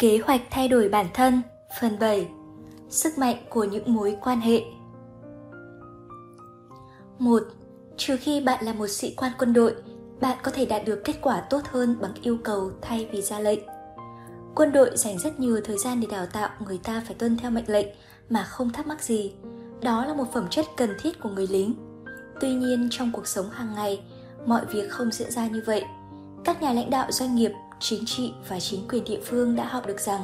Kế hoạch thay đổi bản thân, phần 7. Sức mạnh của những mối quan hệ. 1. Trừ khi bạn là một sĩ quan quân đội, bạn có thể đạt được kết quả tốt hơn bằng yêu cầu thay vì ra lệnh. Quân đội dành rất nhiều thời gian để đào tạo người ta phải tuân theo mệnh lệnh mà không thắc mắc gì. Đó là một phẩm chất cần thiết của người lính. Tuy nhiên, trong cuộc sống hàng ngày, mọi việc không diễn ra như vậy. Các nhà lãnh đạo doanh nghiệp, chính trị và chính quyền địa phương đã học được rằng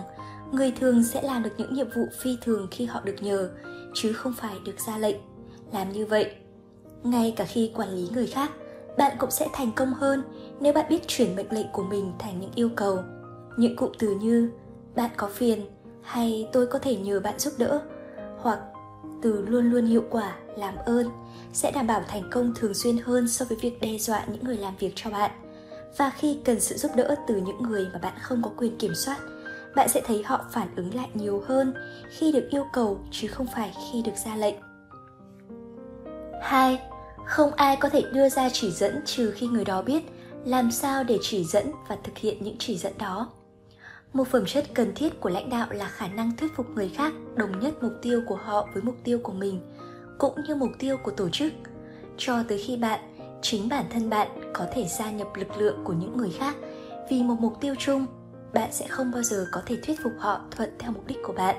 người thường sẽ làm được những nhiệm vụ phi thường khi họ được nhờ, chứ không phải được ra lệnh. Làm như vậy, ngay cả khi quản lý người khác, bạn cũng sẽ thành công hơn nếu bạn biết chuyển mệnh lệnh của mình thành những yêu cầu. Những cụm từ như "bạn có phiền" hay "tôi có thể nhờ bạn giúp đỡ" hoặc từ "luôn luôn hiệu quả", "làm ơn" sẽ đảm bảo thành công thường xuyên hơn so với việc đe dọa những người làm việc cho bạn. Và khi cần sự giúp đỡ từ những người mà bạn không có quyền kiểm soát, bạn sẽ thấy họ phản ứng lại nhiều hơn khi được yêu cầu chứ không phải khi được ra lệnh. 2. Không ai có thể đưa ra chỉ dẫn trừ khi người đó biết làm sao để chỉ dẫn và thực hiện những chỉ dẫn đó. Một phẩm chất cần thiết của lãnh đạo là khả năng thuyết phục người khác đồng nhất mục tiêu của họ với mục tiêu của mình, cũng như mục tiêu của tổ chức, cho tới khi bạn, chính bản thân bạn, có thể gia nhập lực lượng của những người khác vì một mục tiêu chung. Bạn sẽ không bao giờ có thể thuyết phục họ thuận theo mục đích của bạn.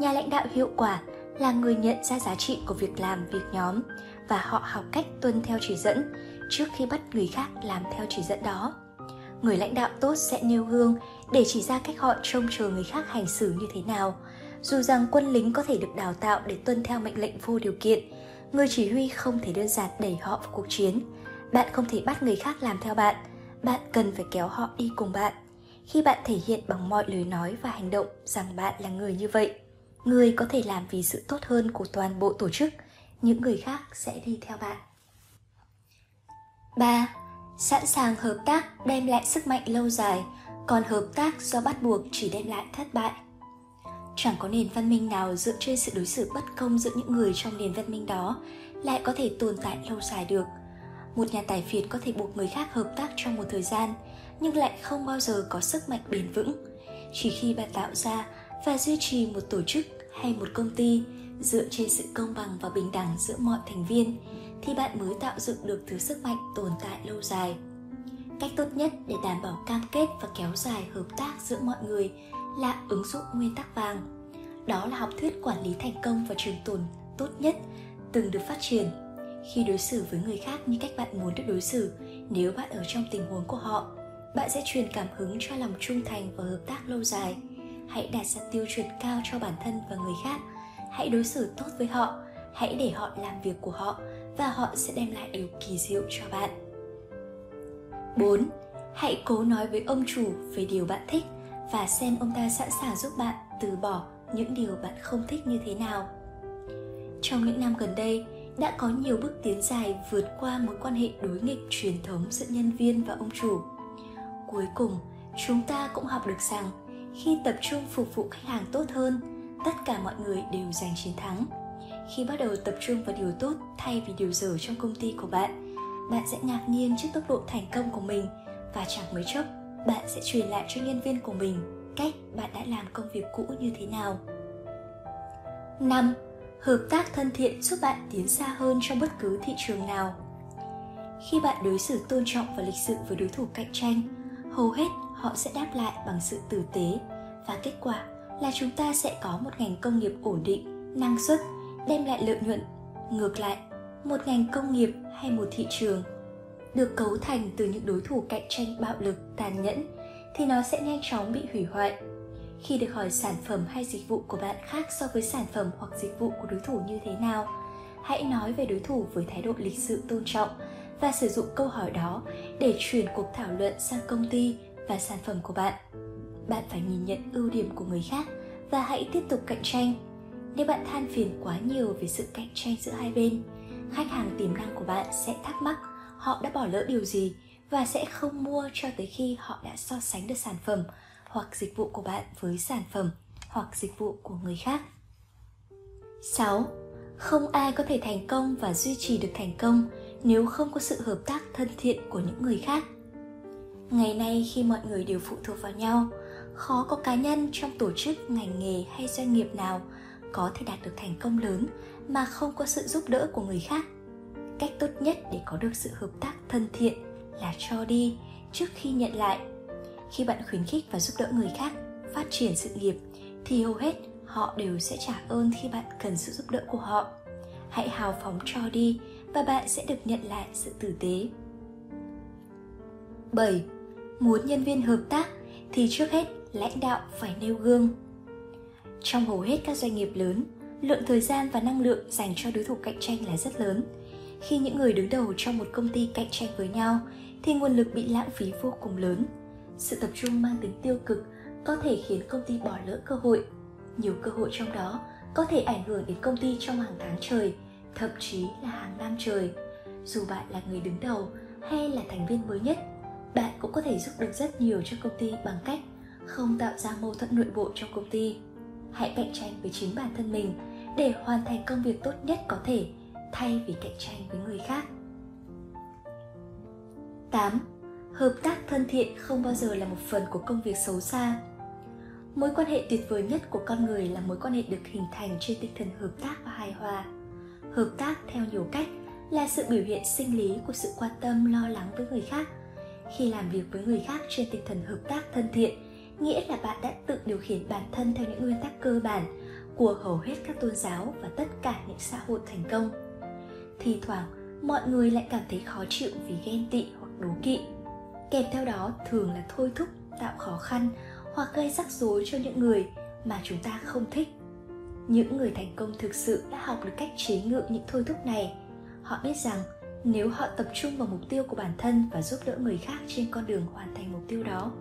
Nhà lãnh đạo hiệu quả là người nhận ra giá trị của việc làm việc nhóm và họ học cách tuân theo chỉ dẫn trước khi bắt người khác làm theo chỉ dẫn đó. Người lãnh đạo tốt sẽ nêu gương để chỉ ra cách họ trông chờ người khác hành xử như thế nào. Dù rằng quân lính có thể được đào tạo để tuân theo mệnh lệnh vô điều kiện, người chỉ huy không thể đơn giản đẩy họ vào cuộc chiến. Bạn không thể bắt người khác làm theo bạn, bạn cần phải kéo họ đi cùng bạn. Khi bạn thể hiện bằng mọi lời nói và hành động rằng bạn là người như vậy, người có thể làm vì sự tốt hơn của toàn bộ tổ chức, những người khác sẽ đi theo bạn. 3. Sẵn sàng hợp tác đem lại sức mạnh lâu dài, còn hợp tác do bắt buộc chỉ đem lại thất bại. Chẳng có nền văn minh nào dựa trên sự đối xử bất công giữa những người trong nền văn minh đó lại có thể tồn tại lâu dài được. Một nhà tài phiệt có thể buộc người khác hợp tác trong một thời gian, nhưng lại không bao giờ có sức mạnh bền vững. Chỉ khi bạn tạo ra và duy trì một tổ chức hay một công ty dựa trên sự công bằng và bình đẳng giữa mọi thành viên, thì bạn mới tạo dựng được thứ sức mạnh tồn tại lâu dài. Cách tốt nhất để đảm bảo cam kết và kéo dài hợp tác giữa mọi người là ứng dụng nguyên tắc vàng. Đó là học thuyết quản lý thành công và trường tồn tốt nhất từng được phát triển. Khi đối xử với người khác như cách bạn muốn được đối xử, nếu bạn ở trong tình huống của họ, bạn sẽ truyền cảm hứng cho lòng trung thành và hợp tác lâu dài. Hãy đặt ra tiêu chuẩn cao cho bản thân và người khác. Hãy đối xử tốt với họ, hãy để họ làm việc của họ và họ sẽ đem lại điều kỳ diệu cho bạn. 4. Hãy cố nói với ông chủ về điều bạn thích và xem ông ta sẵn sàng giúp bạn từ bỏ những điều bạn không thích như thế nào. Trong những năm gần đây, đã có nhiều bước tiến dài vượt qua mối quan hệ đối nghịch truyền thống giữa nhân viên và ông chủ. Cuối cùng, chúng ta cũng học được rằng khi tập trung phục vụ khách hàng tốt hơn, tất cả mọi người đều giành chiến thắng. Khi bắt đầu tập trung vào điều tốt thay vì điều dở trong công ty của bạn, bạn sẽ ngạc nhiên trước tốc độ thành công của mình và chẳng mấy chốc bạn sẽ truyền lại cho nhân viên của mình cách bạn đã làm công việc cũ như thế nào. 5. Hợp tác thân thiện giúp bạn tiến xa hơn trong bất cứ thị trường nào. Khi bạn đối xử tôn trọng và lịch sự với đối thủ cạnh tranh, hầu hết họ sẽ đáp lại bằng sự tử tế và kết quả là chúng ta sẽ có một ngành công nghiệp ổn định, năng suất, đem lại lợi nhuận. Ngược lại, một ngành công nghiệp hay một thị trường được cấu thành từ những đối thủ cạnh tranh bạo lực, tàn nhẫn thì nó sẽ nhanh chóng bị hủy hoại. Khi được hỏi sản phẩm hay dịch vụ của bạn khác so với sản phẩm hoặc dịch vụ của đối thủ như thế nào, hãy nói về đối thủ với thái độ lịch sự tôn trọng và sử dụng câu hỏi đó để chuyển cuộc thảo luận sang công ty và sản phẩm của bạn. Bạn phải nhìn nhận ưu điểm của người khác và hãy tiếp tục cạnh tranh. Nếu bạn than phiền quá nhiều về sự cạnh tranh giữa hai bên, khách hàng tiềm năng của bạn sẽ thắc mắc họ đã bỏ lỡ điều gì và sẽ không mua cho tới khi họ đã so sánh được sản phẩm hoặc dịch vụ của bạn với sản phẩm hoặc dịch vụ của người khác. 6. Không ai có thể thành công và duy trì được thành công nếu không có sự hợp tác thân thiện của những người khác. Ngày nay khi mọi người đều phụ thuộc vào nhau, khó có cá nhân trong tổ chức, ngành nghề hay doanh nghiệp nào có thể đạt được thành công lớn mà không có sự giúp đỡ của người khác. Cách tốt nhất để có được sự hợp tác thân thiện là cho đi trước khi nhận lại. Khi bạn khuyến khích và giúp đỡ người khác phát triển sự nghiệp thì hầu hết họ đều sẽ trả ơn khi bạn cần sự giúp đỡ của họ. Hãy hào phóng cho đi và bạn sẽ được nhận lại sự tử tế. 7. Muốn nhân viên hợp tác thì trước hết lãnh đạo phải nêu gương. Trong hầu hết các doanh nghiệp lớn, lượng thời gian và năng lượng dành cho đối thủ cạnh tranh là rất lớn. Khi những người đứng đầu trong một công ty cạnh tranh với nhau thì nguồn lực bị lãng phí vô cùng lớn. Sự tập trung mang tính tiêu cực có thể khiến công ty bỏ lỡ cơ hội. Nhiều cơ hội trong đó có thể ảnh hưởng đến công ty trong hàng tháng trời, thậm chí là hàng năm trời. Dù bạn là người đứng đầu hay là thành viên mới nhất, bạn cũng có thể giúp được rất nhiều cho công ty bằng cách không tạo ra mâu thuẫn nội bộ trong công ty. Hãy cạnh tranh với chính bản thân mình để hoàn thành công việc tốt nhất có thể, thay vì cạnh tranh với người khác. 8. Hợp tác thân thiện không bao giờ là một phần của công việc xấu xa. Mối quan hệ tuyệt vời nhất của con người là mối quan hệ được hình thành trên tinh thần hợp tác và hài hòa. Hợp tác theo nhiều cách là sự biểu hiện sinh lý của sự quan tâm, lo lắng với người khác. Khi làm việc với người khác trên tinh thần hợp tác thân thiện, nghĩa là bạn đã tự điều khiển bản thân theo những nguyên tắc cơ bản của hầu hết các tôn giáo và tất cả những xã hội thành công. Thì thoảng, mọi người lại cảm thấy khó chịu vì ghen tị hoặc đố kỵ. Kèm theo đó thường là thôi thúc, tạo khó khăn hoặc gây rắc rối cho những người mà chúng ta không thích. Những người thành công thực sự đã học được cách chế ngự những thôi thúc này. Họ biết rằng nếu họ tập trung vào mục tiêu của bản thân và giúp đỡ người khác trên con đường hoàn thành mục tiêu đó,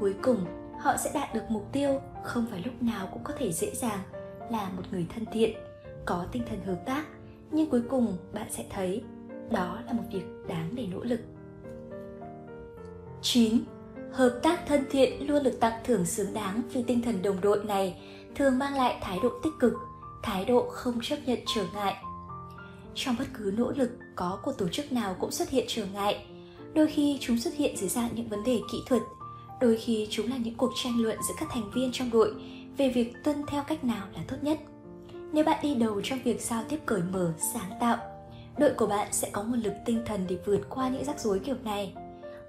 cuối cùng họ sẽ đạt được mục tiêu không phải lúc nào cũng có thể dễ dàng. Là một người thân thiện, có tinh thần hợp tác, nhưng cuối cùng bạn sẽ thấy đó là một việc đáng để nỗ lực. 9. Hợp tác thân thiện luôn được tặng thưởng xứng đáng vì tinh thần đồng đội này thường mang lại thái độ tích cực, thái độ không chấp nhận trở ngại. Trong bất cứ nỗ lực có của tổ chức nào cũng xuất hiện trở ngại. Đôi khi chúng xuất hiện dưới dạng những vấn đề kỹ thuật, đôi khi chúng là những cuộc tranh luận giữa các thành viên trong đội về việc tuân theo cách nào là tốt nhất. Nếu bạn đi đầu trong việc giao tiếp cởi mở, sáng tạo, đội của bạn sẽ có nguồn lực tinh thần để vượt qua những rắc rối kiểu này.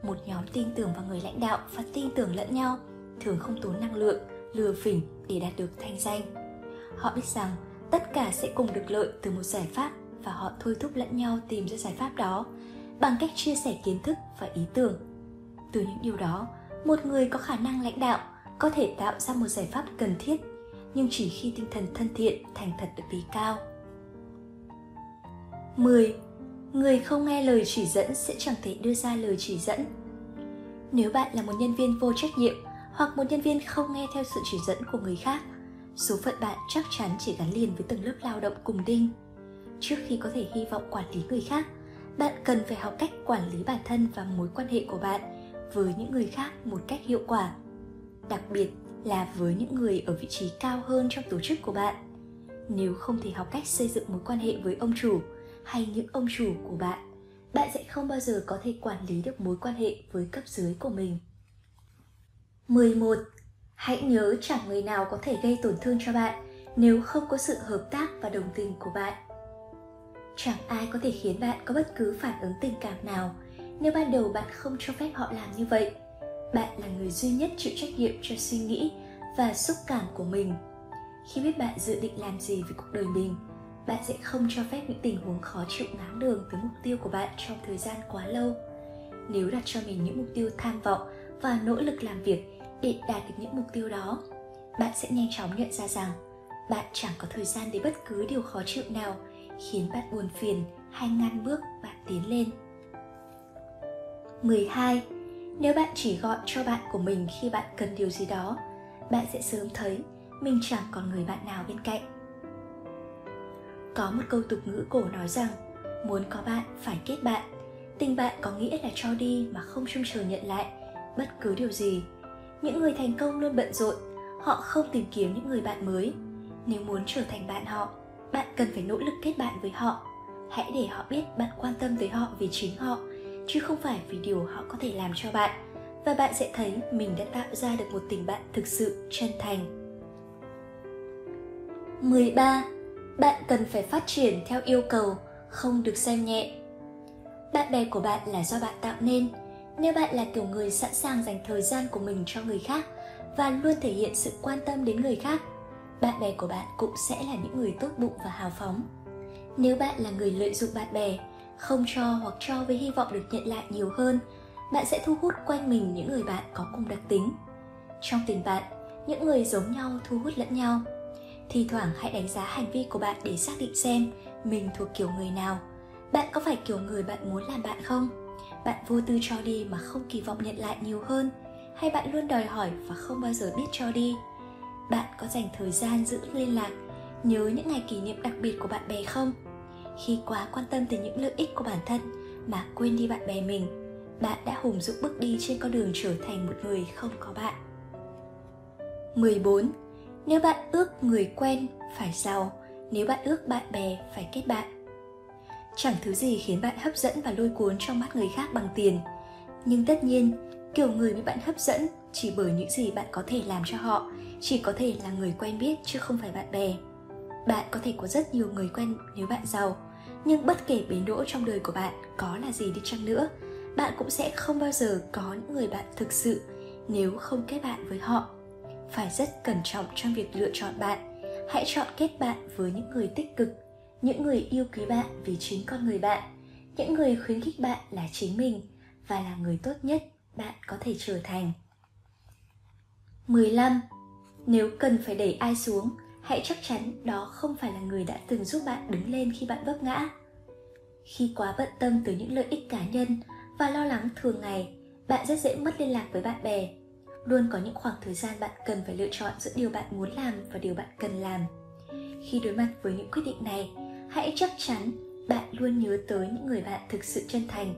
Một nhóm tin tưởng vào người lãnh đạo và tin tưởng lẫn nhau thường không tốn năng lượng, lừa phỉnh để đạt được thanh danh. Họ biết rằng tất cả sẽ cùng được lợi từ một giải pháp và họ thôi thúc lẫn nhau tìm ra giải pháp đó bằng cách chia sẻ kiến thức và ý tưởng. Từ những điều đó, một người có khả năng lãnh đạo có thể tạo ra một giải pháp cần thiết, nhưng chỉ khi tinh thần thân thiện, thành thật được đề cao. 10. Người không nghe lời chỉ dẫn sẽ chẳng thể đưa ra lời chỉ dẫn. Nếu bạn là một nhân viên vô trách nhiệm hoặc một nhân viên không nghe theo sự chỉ dẫn của người khác, số phận bạn chắc chắn chỉ gắn liền với tầng lớp lao động cùng đinh. Trước khi có thể hy vọng quản lý người khác, bạn cần phải học cách quản lý bản thân và mối quan hệ của bạn với những người khác một cách hiệu quả, đặc biệt là với những người ở vị trí cao hơn trong tổ chức của bạn. Nếu không thì học cách xây dựng mối quan hệ với ông chủ hay những ông chủ của bạn, bạn sẽ không bao giờ có thể quản lý được mối quan hệ với cấp dưới của mình. 11. Hãy nhớ chẳng người nào có thể gây tổn thương cho bạn nếu không có sự hợp tác và đồng tình của bạn. Chẳng ai có thể khiến bạn có bất cứ phản ứng tình cảm nào nếu ban đầu bạn không cho phép họ làm như vậy. Bạn là người duy nhất chịu trách nhiệm cho suy nghĩ và xúc cảm của mình. Khi biết bạn dự định làm gì với cuộc đời mình, bạn sẽ không cho phép những tình huống khó chịu ngáng đường tới mục tiêu của bạn trong thời gian quá lâu. Nếu đặt cho mình những mục tiêu tham vọng và nỗ lực làm việc để đạt được những mục tiêu đó, bạn sẽ nhanh chóng nhận ra rằng bạn chẳng có thời gian để bất cứ điều khó chịu nào khiến bạn buồn phiền hay ngăn bước bạn tiến lên. 12. Nếu bạn chỉ gọi cho bạn của mình khi bạn cần điều gì đó, bạn sẽ sớm thấy mình chẳng còn người bạn nào bên cạnh. Có một câu tục ngữ cổ nói rằng muốn có bạn phải kết bạn. Tình bạn có nghĩa là cho đi mà không trông chờ nhận lại bất cứ điều gì. Những người thành công luôn bận rộn, họ không tìm kiếm những người bạn mới. Nếu muốn trở thành bạn họ, bạn cần phải nỗ lực kết bạn với họ. Hãy để họ biết bạn quan tâm tới họ vì chính họ, chứ không phải vì điều họ có thể làm cho bạn và bạn sẽ thấy mình đã tạo ra được một tình bạn thực sự chân thành. 13. Bạn cần phải phát triển theo yêu cầu, không được xem nhẹ. Bạn bè của bạn là do bạn tạo nên. Nếu bạn là kiểu người sẵn sàng dành thời gian của mình cho người khác và luôn thể hiện sự quan tâm đến người khác, bạn bè của bạn cũng sẽ là những người tốt bụng và hào phóng. Nếu bạn là người lợi dụng bạn bè, không cho hoặc cho với hy vọng được nhận lại nhiều hơn, bạn sẽ thu hút quanh mình những người bạn có cùng đặc tính. Trong tình bạn, những người giống nhau thu hút lẫn nhau. Thì thoảng hãy đánh giá hành vi của bạn để xác định xem mình thuộc kiểu người nào. Bạn có phải kiểu người bạn muốn làm bạn không? Bạn vô tư cho đi mà không kỳ vọng nhận lại nhiều hơn, hay bạn luôn đòi hỏi và không bao giờ biết cho đi? Bạn có dành thời gian giữ liên lạc, nhớ những ngày kỷ niệm đặc biệt của bạn bè không? Khi quá quan tâm tới những lợi ích của bản thân mà quên đi bạn bè mình, bạn đã hùng dũng bước đi trên con đường trở thành một người không có bạn. 14. Nếu bạn ước người quen phải giàu, nếu bạn ước bạn bè phải kết bạn. Chẳng thứ gì khiến bạn hấp dẫn và lôi cuốn trong mắt người khác bằng tiền. Nhưng tất nhiên, kiểu người bị bạn hấp dẫn chỉ bởi những gì bạn có thể làm cho họ, chỉ có thể là người quen biết chứ không phải bạn bè. Bạn có thể có rất nhiều người quen nếu bạn giàu, nhưng bất kể biến đỗ trong đời của bạn có là gì đi chăng nữa, bạn cũng sẽ không bao giờ có những người bạn thực sự nếu không kết bạn với họ. Phải rất cẩn trọng trong việc lựa chọn bạn. Hãy chọn kết bạn với những người tích cực, những người yêu quý bạn vì chính con người bạn, những người khuyến khích bạn là chính mình và là người tốt nhất bạn có thể trở thành. 15. Nếu cần phải đẩy ai xuống, hãy chắc chắn đó không phải là người đã từng giúp bạn đứng lên khi bạn vấp ngã. Khi quá bận tâm tới những lợi ích cá nhân và lo lắng thường ngày, bạn rất dễ mất liên lạc với bạn bè. Luôn có những khoảng thời gian bạn cần phải lựa chọn giữa điều bạn muốn làm và điều bạn cần làm. Khi đối mặt với những quyết định này, hãy chắc chắn bạn luôn nhớ tới những người bạn thực sự chân thành,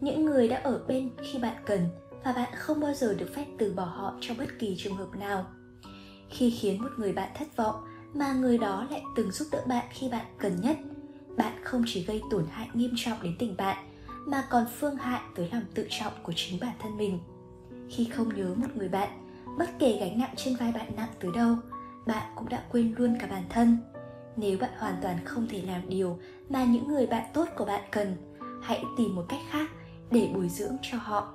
những người đã ở bên khi bạn cần và bạn không bao giờ được phép từ bỏ họ trong bất kỳ trường hợp nào. Khi khiến một người bạn thất vọng mà người đó lại từng giúp đỡ bạn khi bạn cần nhất, bạn không chỉ gây tổn hại nghiêm trọng đến tình bạn mà còn phương hại tới lòng tự trọng của chính bản thân mình. Khi không nhớ một người bạn, bất kể gánh nặng trên vai bạn nặng tới đâu, bạn cũng đã quên luôn cả bản thân. Nếu bạn hoàn toàn không thể làm điều mà những người bạn tốt của bạn cần, hãy tìm một cách khác để bồi dưỡng cho họ.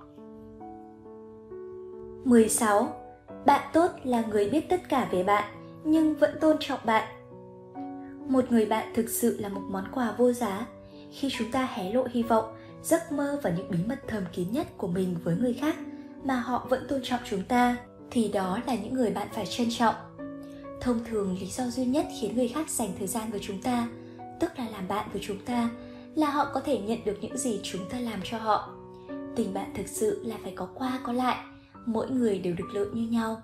16. Bạn tốt là người biết tất cả về bạn nhưng vẫn tôn trọng bạn. Một người bạn thực sự là một món quà vô giá. Khi chúng ta hé lộ hy vọng, giấc mơ và những bí mật thầm kín nhất của mình với người khác mà họ vẫn tôn trọng chúng ta, thì đó là những người bạn phải trân trọng. Thông thường, lý do duy nhất khiến người khác dành thời gian với chúng ta, tức là làm bạn với chúng ta, là họ có thể nhận được những gì chúng ta làm cho họ. Tình bạn thực sự là phải có qua có lại, mỗi người đều được lợi như nhau.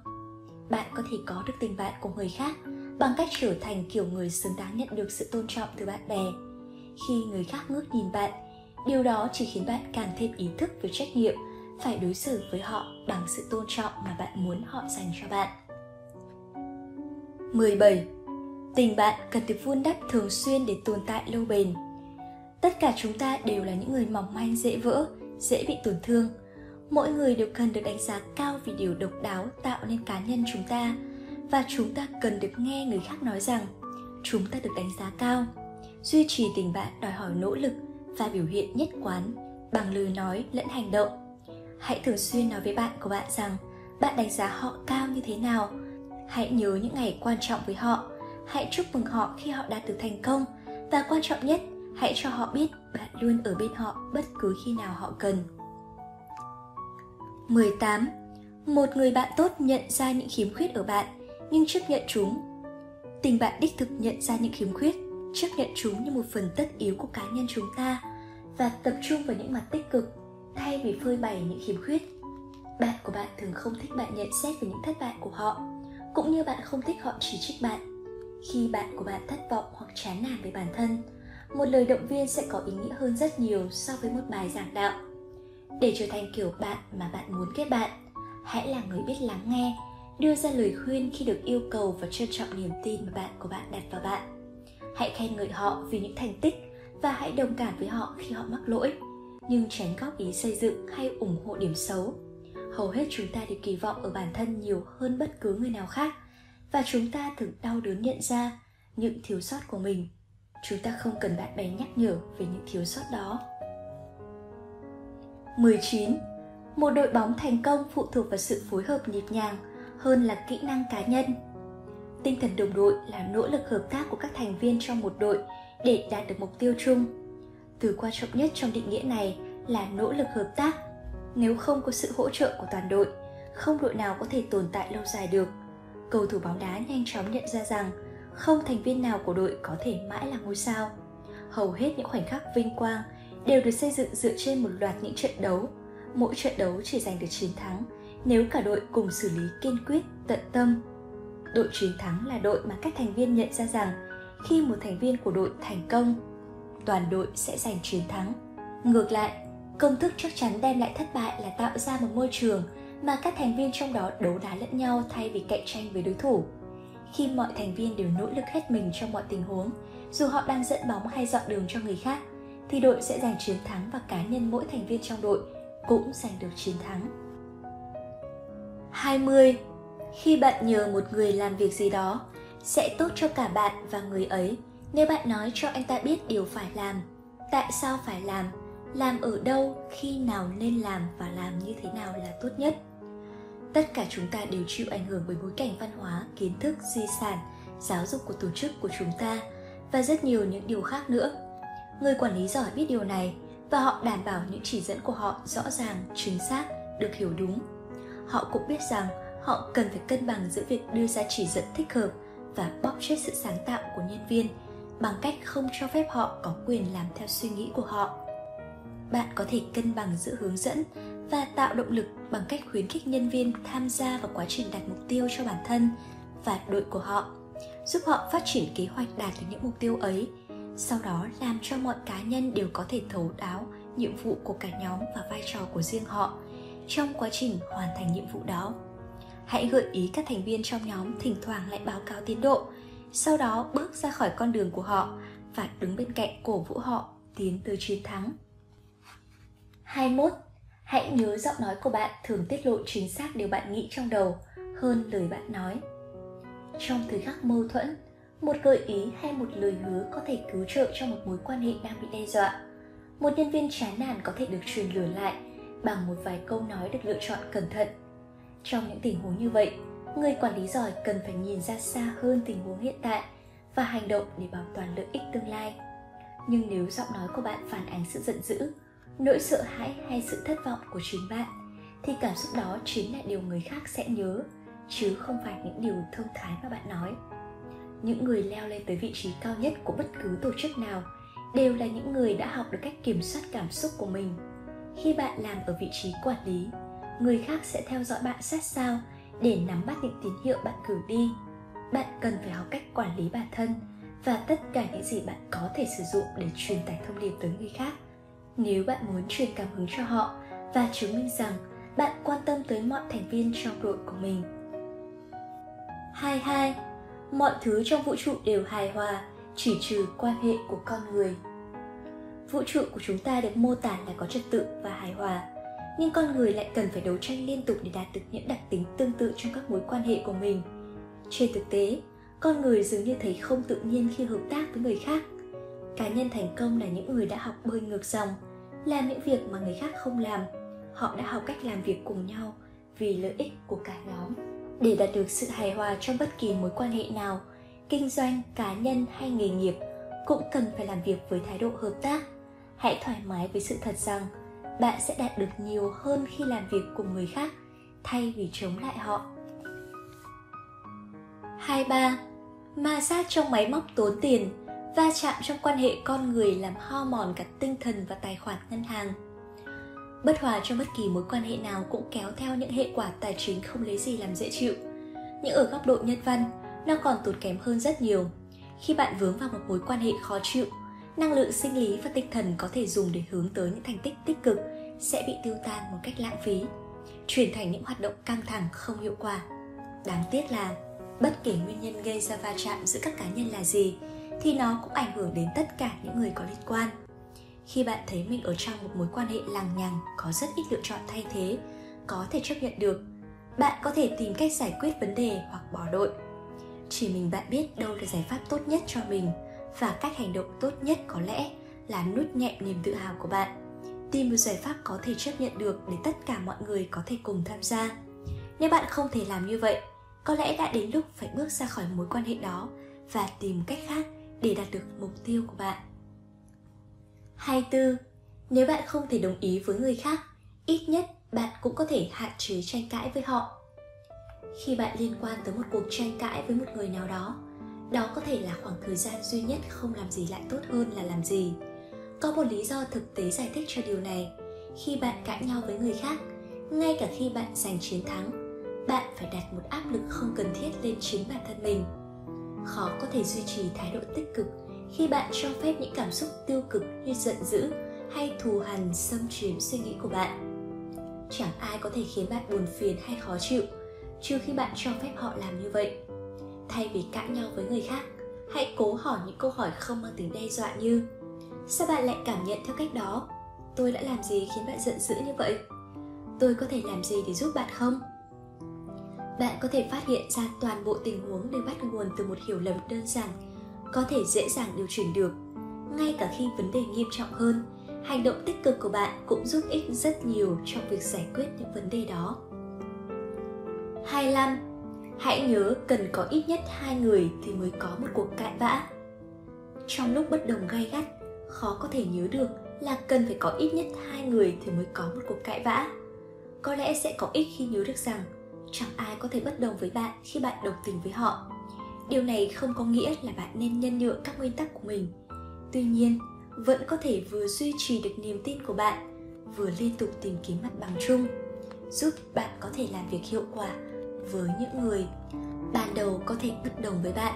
Bạn có thể có được tình bạn của người khác bằng cách trở thành kiểu người xứng đáng nhận được sự tôn trọng từ bạn bè. Khi người khác ngước nhìn bạn, điều đó chỉ khiến bạn càng thêm ý thức về trách nhiệm phải đối xử với họ bằng sự tôn trọng mà bạn muốn họ dành cho bạn. 17. Tình bạn cần được vun đắp thường xuyên để tồn tại lâu bền. Tất cả chúng ta đều là những người mỏng manh, dễ vỡ, dễ bị tổn thương. Mỗi người đều cần được đánh giá cao vì điều độc đáo tạo nên cá nhân chúng ta, và chúng ta cần được nghe người khác nói rằng chúng ta được đánh giá cao. Duy trì tình bạn đòi hỏi nỗ lực và biểu hiện nhất quán bằng lời nói lẫn hành động. Hãy thường xuyên nói với bạn của bạn rằng bạn đánh giá họ cao như thế nào. Hãy nhớ những ngày quan trọng với họ. Hãy chúc mừng họ khi họ đạt được thành công. Và quan trọng nhất, hãy cho họ biết bạn luôn ở bên họ bất cứ khi nào họ cần. 18. Một người bạn tốt nhận ra những khiếm khuyết ở bạn, nhưng chấp nhận chúng. Tình bạn đích thực nhận ra những khiếm khuyết, chấp nhận chúng như một phần tất yếu của cá nhân chúng ta và tập trung vào những mặt tích cực thay vì phơi bày những khiếm khuyết. Bạn của bạn thường không thích bạn nhận xét về những thất bại của họ, cũng như bạn không thích họ chỉ trích bạn. Khi bạn của bạn thất vọng hoặc chán nản về bản thân, một lời động viên sẽ có ý nghĩa hơn rất nhiều so với một bài giảng đạo. Để trở thành kiểu bạn mà bạn muốn kết bạn, hãy là người biết lắng nghe, đưa ra lời khuyên khi được yêu cầu và trân trọng niềm tin mà bạn của bạn đặt vào bạn. Hãy khen ngợi họ vì những thành tích và hãy đồng cảm với họ khi họ mắc lỗi, nhưng tránh góp ý xây dựng hay ủng hộ điểm xấu. hầu hết chúng ta đều kỳ vọng ở bản thân nhiều hơn bất cứ người nào khác, và chúng ta thường đau đớn nhận ra những thiếu sót của mình. Chúng ta không cần bạn bè nhắc nhở về những thiếu sót đó. 19. Một đội bóng thành công phụ thuộc vào sự phối hợp nhịp nhàng hơn là kỹ năng cá nhân. Tinh thần đồng đội là nỗ lực hợp tác của các thành viên trong một đội để đạt được mục tiêu chung. Từ quan trọng nhất trong định nghĩa này là nỗ lực hợp tác. Nếu không có sự hỗ trợ của toàn đội, không đội nào có thể tồn tại lâu dài được. Cầu thủ bóng đá nhanh chóng nhận ra rằng không thành viên nào của đội có thể mãi là ngôi sao. Hầu hết những khoảnh khắc vinh quang đều được xây dựng dựa trên một loạt những trận đấu. Mỗi trận đấu chỉ giành được chiến thắng nếu cả đội cùng xử lý kiên quyết, tận tâm. Đội chiến thắng là đội mà các thành viên nhận ra rằng khi một thành viên của đội thành công, toàn đội sẽ giành chiến thắng. Ngược lại, công thức chắc chắn đem lại thất bại là tạo ra một môi trường mà các thành viên trong đó đấu đá lẫn nhau thay vì cạnh tranh với đối thủ. Khi mọi thành viên đều nỗ lực hết mình trong mọi tình huống, dù họ đang dẫn bóng hay dọn đường cho người khác, thì đội sẽ giành chiến thắng và cá nhân mỗi thành viên trong đội cũng giành được chiến thắng. 20. Khi bạn nhờ một người làm việc gì đó, sẽ tốt cho cả bạn và người ấy nếu bạn nói cho anh ta biết điều phải làm, tại sao phải làm ở đâu, khi nào nên làm và làm như thế nào là tốt nhất. Tất cả chúng ta đều chịu ảnh hưởng bởi bối cảnh văn hóa, kiến thức, di sản, giáo dục của tổ chức của chúng ta và rất nhiều những điều khác nữa. Người quản lý giỏi biết điều này và họ đảm bảo những chỉ dẫn của họ rõ ràng, chính xác, được hiểu đúng. Họ cũng biết rằng họ cần phải cân bằng giữa việc đưa ra chỉ dẫn thích hợp và bóp chết sự sáng tạo của nhân viên bằng cách không cho phép họ có quyền làm theo suy nghĩ của họ. Bạn có thể cân bằng giữa hướng dẫn và tạo động lực bằng cách khuyến khích nhân viên tham gia vào quá trình đạt mục tiêu cho bản thân và đội của họ, giúp họ phát triển kế hoạch đạt được những mục tiêu ấy, sau đó làm cho mọi cá nhân đều có thể thấu đáo nhiệm vụ của cả nhóm và vai trò của riêng họ trong quá trình hoàn thành nhiệm vụ đó. Hãy gợi ý các thành viên trong nhóm thỉnh thoảng lại báo cáo tiến độ, sau đó bước ra khỏi con đường của họ và đứng bên cạnh cổ vũ họ tiến tới chiến thắng. 21. Hãy nhớ giọng nói của bạn thường tiết lộ chính xác điều bạn nghĩ trong đầu hơn lời bạn nói. Trong thời khắc mâu thuẫn, một gợi ý hay một lời hứa có thể cứu trợ cho một mối quan hệ đang bị đe dọa. Một nhân viên chán nản có thể được truyền lửa lại bằng một vài câu nói được lựa chọn cẩn thận. Trong những tình huống như vậy, người quản lý giỏi cần phải nhìn ra xa hơn tình huống hiện tại và hành động để bảo toàn lợi ích tương lai. Nhưng nếu giọng nói của bạn phản ánh sự giận dữ, nỗi sợ hãi hay sự thất vọng của chính bạn, thì cảm xúc đó chính là điều người khác sẽ nhớ, chứ không phải những điều thông thái mà bạn nói. Những người leo lên tới vị trí cao nhất của bất cứ tổ chức nào đều là những người đã học được cách kiểm soát cảm xúc của mình. Khi bạn làm ở vị trí quản lý, người khác sẽ theo dõi bạn sát sao để nắm bắt những tín hiệu bạn gửi đi. Bạn cần phải học cách quản lý bản thân và tất cả những gì bạn có thể sử dụng để truyền tải thông điệp tới người khác, nếu bạn muốn truyền cảm hứng cho họ và chứng minh rằng bạn quan tâm tới mọi thành viên trong đội của mình. 22. Mọi thứ trong vũ trụ đều hài hòa, chỉ trừ quan hệ của con người. Vũ trụ của chúng ta được mô tả là có trật tự và hài hòa, nhưng con người lại cần phải đấu tranh liên tục để đạt được những đặc tính tương tự trong các mối quan hệ của mình. Trên thực tế, con người dường như thấy không tự nhiên khi hợp tác với người khác. Cá nhân thành công là những người đã học bơi ngược dòng, làm những việc mà người khác không làm. Họ đã học cách làm việc cùng nhau vì lợi ích của cả nhóm. Để đạt được sự hài hòa trong bất kỳ mối quan hệ nào, kinh doanh, cá nhân hay nghề nghiệp cũng cần phải làm việc với thái độ hợp tác. Hãy thoải mái với sự thật rằng bạn sẽ đạt được nhiều hơn khi làm việc cùng người khác thay vì chống lại họ. 23. Ma sát trong máy móc tốn tiền, va chạm trong quan hệ con người làm hao mòn cả tinh thần và tài khoản ngân hàng. Bất hòa trong bất kỳ mối quan hệ nào cũng kéo theo những hệ quả tài chính không lấy gì làm dễ chịu. Nhưng ở góc độ nhân văn, nó còn tốn kém hơn rất nhiều. Khi bạn vướng vào một mối quan hệ khó chịu, năng lượng sinh lý và tinh thần có thể dùng để hướng tới những thành tích tích cực sẽ bị tiêu tan một cách lãng phí, chuyển thành những hoạt động căng thẳng không hiệu quả. Đáng tiếc là, bất kể nguyên nhân gây ra va chạm giữa các cá nhân là gì, thì nó cũng ảnh hưởng đến tất cả những người có liên quan. Khi bạn thấy mình ở trong một mối quan hệ lằng nhằng có rất ít lựa chọn thay thế, có thể chấp nhận được. Bạn có thể tìm cách giải quyết vấn đề hoặc bỏ đội. Chỉ mình bạn biết đâu là giải pháp tốt nhất cho mình, và cách hành động tốt nhất có lẽ là nuốt nghẹn niềm tự hào của bạn. Tìm một giải pháp có thể chấp nhận được để tất cả mọi người có thể cùng tham gia. Nếu bạn không thể làm như vậy, có lẽ đã đến lúc phải bước ra khỏi mối quan hệ đó và tìm cách khác để đạt được mục tiêu của bạn. 24. Nếu bạn không thể đồng ý với người khác, ít nhất bạn cũng có thể hạn chế tranh cãi với họ. Khi bạn liên quan tới một cuộc tranh cãi với một người nào đó, đó có thể là khoảng thời gian duy nhất không làm gì lại tốt hơn là làm gì. Có một lý do thực tế giải thích cho điều này. Khi bạn cãi nhau với người khác, ngay cả khi bạn giành chiến thắng, bạn phải đặt một áp lực không cần thiết lên chính bản thân mình. Khó có thể duy trì thái độ tích cực khi bạn cho phép những cảm xúc tiêu cực như giận dữ hay thù hằn xâm chiếm suy nghĩ của bạn. Chẳng ai có thể khiến bạn buồn phiền hay khó chịu trừ khi bạn cho phép họ làm như vậy. Thay vì cãi nhau với người khác, hãy cố hỏi những câu hỏi không mang tính đe dọa như: sao bạn lại cảm nhận theo cách đó? Tôi đã làm gì khiến bạn giận dữ như vậy? Tôi có thể làm gì để giúp bạn không? Bạn có thể phát hiện ra toàn bộ tình huống đều bắt nguồn từ một hiểu lầm đơn giản, có thể dễ dàng điều chỉnh được. Ngay cả khi vấn đề nghiêm trọng hơn, hành động tích cực của bạn cũng giúp ích rất nhiều trong việc giải quyết những vấn đề đó. 25. Hãy nhớ cần có ít nhất 2 người thì mới có một cuộc cãi vã. Trong lúc bất đồng gay gắt, khó có thể nhớ được là cần phải có ít nhất 2 người thì mới có một cuộc cãi vã. Có lẽ sẽ có ích khi nhớ được rằng chẳng ai có thể bất đồng với bạn khi bạn đồng tình với họ. Điều này không có nghĩa là bạn nên nhân nhượng các nguyên tắc của mình. Tuy nhiên, vẫn có thể vừa duy trì được niềm tin của bạn, vừa liên tục tìm kiếm mặt bằng chung, giúp bạn có thể làm việc hiệu quả với những người ban đầu có thể bất đồng với bạn.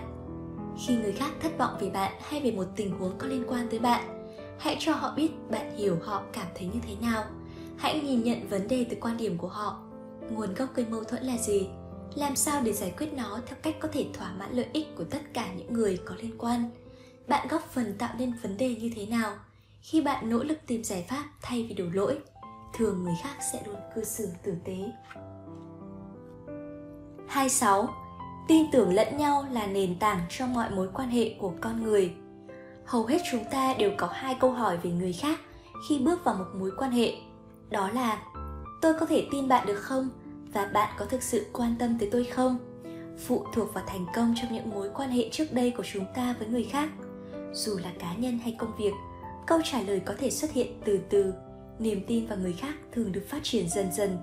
Khi người khác thất vọng về bạn hay về một tình huống có liên quan tới bạn, hãy cho họ biết bạn hiểu họ cảm thấy như thế nào. Hãy nhìn nhận vấn đề từ quan điểm của họ. Nguồn gốc gây mâu thuẫn là gì? Làm sao để giải quyết nó theo cách có thể thỏa mãn lợi ích của tất cả những người có liên quan? Bạn góp phần tạo nên vấn đề như thế nào? Khi bạn nỗ lực tìm giải pháp thay vì đổ lỗi, thường người khác sẽ luôn cư xử tử tế. 26. Tin tưởng lẫn nhau là nền tảng cho mọi mối quan hệ của con người. Hầu hết chúng ta đều có 2 câu hỏi về người khác khi bước vào một mối quan hệ. Đó là: tôi có thể tin bạn được không? Và bạn có thực sự quan tâm tới tôi không? Phụ thuộc vào thành công trong những mối quan hệ trước đây của chúng ta với người khác, dù là cá nhân hay công việc, câu trả lời có thể xuất hiện từ từ. Niềm tin vào người khác thường được phát triển dần dần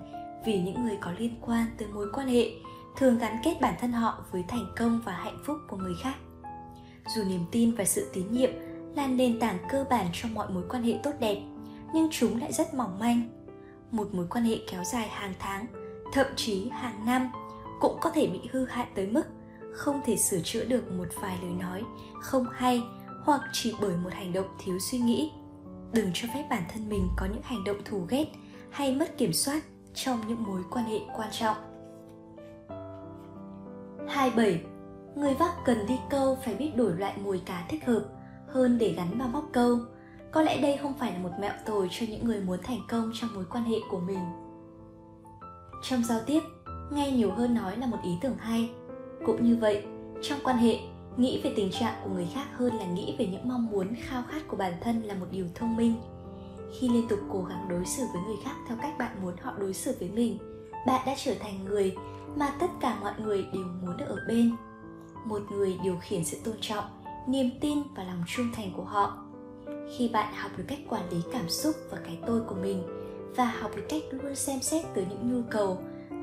vì những người có liên quan tới mối quan hệ thường gắn kết bản thân họ với thành công và hạnh phúc của người khác. Dù niềm tin và sự tín nhiệm là nền tảng cơ bản cho mọi mối quan hệ tốt đẹp, nhưng chúng lại rất mỏng manh. Một mối quan hệ kéo dài hàng tháng, thậm chí hàng năm cũng có thể bị hư hại tới mức không thể sửa chữa được một vài lời nói không hay hoặc chỉ bởi một hành động thiếu suy nghĩ. Đừng cho phép bản thân mình có những hành động thù ghét hay mất kiểm soát trong những mối quan hệ quan trọng. 27. Người vác cần đi câu phải biết đổi loại mồi cá thích hợp hơn để gắn vào móc câu. Có lẽ đây không phải là một mẹo tồi cho những người muốn thành công trong mối quan hệ của mình. Trong giao tiếp, nghe nhiều hơn nói là một ý tưởng hay. Cũng như vậy, trong quan hệ, nghĩ về tình trạng của người khác hơn là nghĩ về những mong muốn khao khát của bản thân là một điều thông minh. Khi liên tục cố gắng đối xử với người khác theo cách bạn muốn họ đối xử với mình, bạn đã trở thành người mà tất cả mọi người đều muốn được ở bên. Một người điều khiển sự tôn trọng, niềm tin và lòng trung thành của họ. Khi bạn học được cách quản lý cảm xúc và cái tôi của mình, và học được cách luôn xem xét tới những nhu cầu,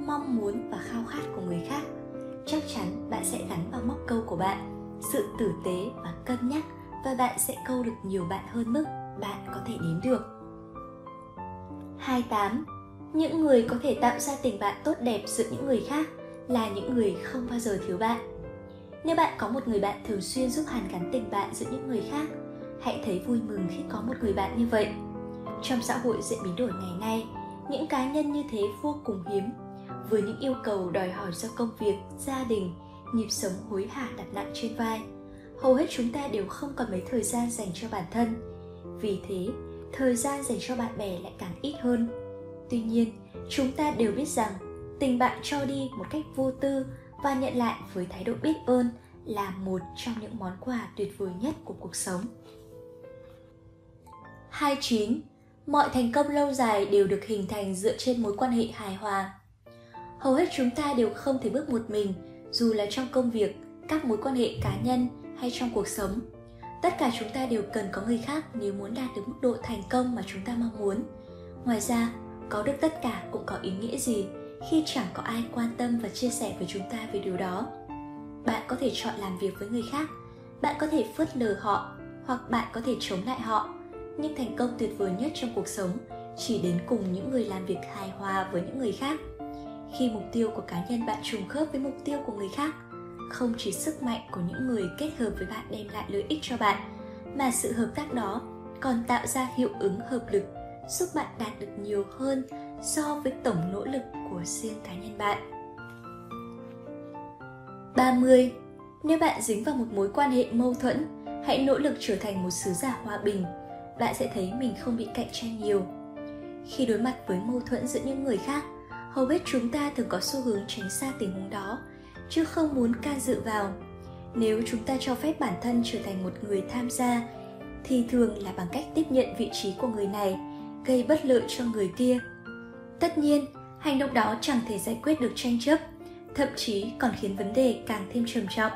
mong muốn và khao khát của người khác, chắc chắn bạn sẽ gắn vào móc câu của bạn sự tử tế và cân nhắc, và bạn sẽ câu được nhiều bạn hơn mức bạn có thể đếm được. 28. Những người có thể tạo ra tình bạn tốt đẹp giữa những người khác là những người không bao giờ thiếu bạn. Nếu bạn có một người bạn thường xuyên giúp hàn gắn tình bạn giữa những người khác, hãy thấy vui mừng khi có một người bạn như vậy. Trong xã hội dễ biến đổi ngày nay, những cá nhân như thế vô cùng hiếm. Với những yêu cầu đòi hỏi do công việc, gia đình, nhịp sống hối hả đặt nặng trên vai, hầu hết chúng ta đều không còn mấy thời gian dành cho bản thân. Vì thế, thời gian dành cho bạn bè lại càng ít hơn. Tuy nhiên, chúng ta đều biết rằng tình bạn cho đi một cách vô tư và nhận lại với thái độ biết ơn là một trong những món quà tuyệt vời nhất của cuộc sống. 29. Mọi thành công lâu dài đều được hình thành dựa trên mối quan hệ hài hòa. Hầu hết chúng ta đều không thể bước một mình, dù là trong công việc, các mối quan hệ cá nhân hay trong cuộc sống. Tất cả chúng ta đều cần có người khác nếu muốn đạt được mức độ thành công mà chúng ta mong muốn. Ngoài ra, có được tất cả cũng có ý nghĩa gì khi chẳng có ai quan tâm và chia sẻ với chúng ta về điều đó. Bạn có thể chọn làm việc với người khác, bạn có thể phớt lờ họ, hoặc bạn có thể chống lại họ. Nhưng thành công tuyệt vời nhất trong cuộc sống chỉ đến cùng những người làm việc hài hòa với những người khác. Khi mục tiêu của cá nhân bạn trùng khớp với mục tiêu của người khác, không chỉ sức mạnh của những người kết hợp với bạn đem lại lợi ích cho bạn, mà sự hợp tác đó còn tạo ra hiệu ứng hợp lực, giúp bạn đạt được nhiều hơn so với tổng nỗ lực của riêng cá nhân bạn. 30. Nếu bạn dính vào một mối quan hệ mâu thuẫn, hãy nỗ lực trở thành một sứ giả hòa bình. Bạn sẽ thấy mình không bị cạnh tranh nhiều. Khi đối mặt với mâu thuẫn giữa những người khác, hầu hết chúng ta thường có xu hướng tránh xa tình huống đó, chứ không muốn can dự vào. Nếu chúng ta cho phép bản thân trở thành một người tham gia, thì thường là bằng cách tiếp nhận vị trí của người này, gây bất lợi cho người kia. Tất nhiên, hành động đó chẳng thể giải quyết được tranh chấp, thậm chí còn khiến vấn đề càng thêm trầm trọng.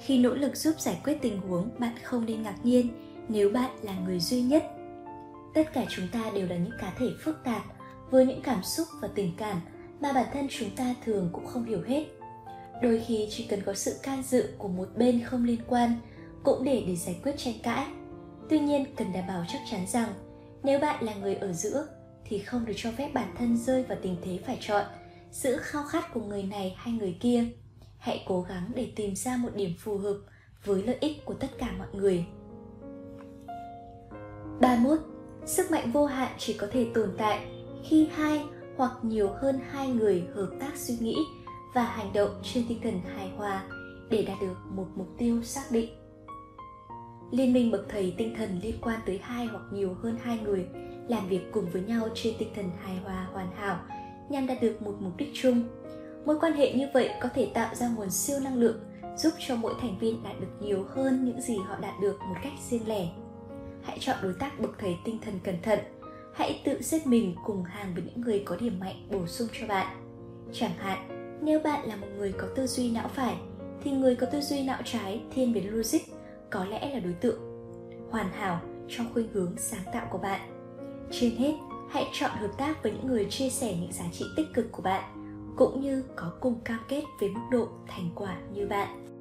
Khi nỗ lực giúp giải quyết tình huống, bạn không nên ngạc nhiên nếu bạn là người duy nhất. Tất cả chúng ta đều là những cá thể phức tạp, với những cảm xúc và tình cảm mà bản thân chúng ta thường cũng không hiểu hết. Đôi khi chỉ cần có sự can dự của một bên không liên quan cũng để giải quyết tranh cãi. Tuy nhiên, cần đảm bảo chắc chắn rằng nếu bạn là người ở giữa thì không được cho phép bản thân rơi vào tình thế phải chọn giữa khao khát của người này hay người kia. Hãy cố gắng để tìm ra một điểm phù hợp với lợi ích của tất cả mọi người. 31. Sức mạnh vô hạn chỉ có thể tồn tại khi hai hoặc nhiều hơn hai người hợp tác suy nghĩ và hành động trên tinh thần hài hòa để đạt được một mục tiêu xác định. Liên minh bậc thầy tinh thần liên quan tới hai hoặc nhiều hơn hai người làm việc cùng với nhau trên tinh thần hài hòa hoàn hảo nhằm đạt được một mục đích chung. Mối quan hệ như vậy có thể tạo ra nguồn siêu năng lượng giúp cho mỗi thành viên đạt được nhiều hơn những gì họ đạt được một cách riêng lẻ. Hãy chọn đối tác bậc thầy tinh thần cẩn thận. Hãy tự xếp mình cùng hàng với những người có điểm mạnh bổ sung cho bạn. Chẳng hạn, nếu bạn là một người có tư duy não phải, thì người có tư duy não trái thiên về logic có lẽ là đối tượng hoàn hảo trong khuynh hướng sáng tạo của bạn. Trên hết, hãy chọn hợp tác với những người chia sẻ những giá trị tích cực của bạn, cũng như có cùng cam kết về mức độ thành quả như bạn.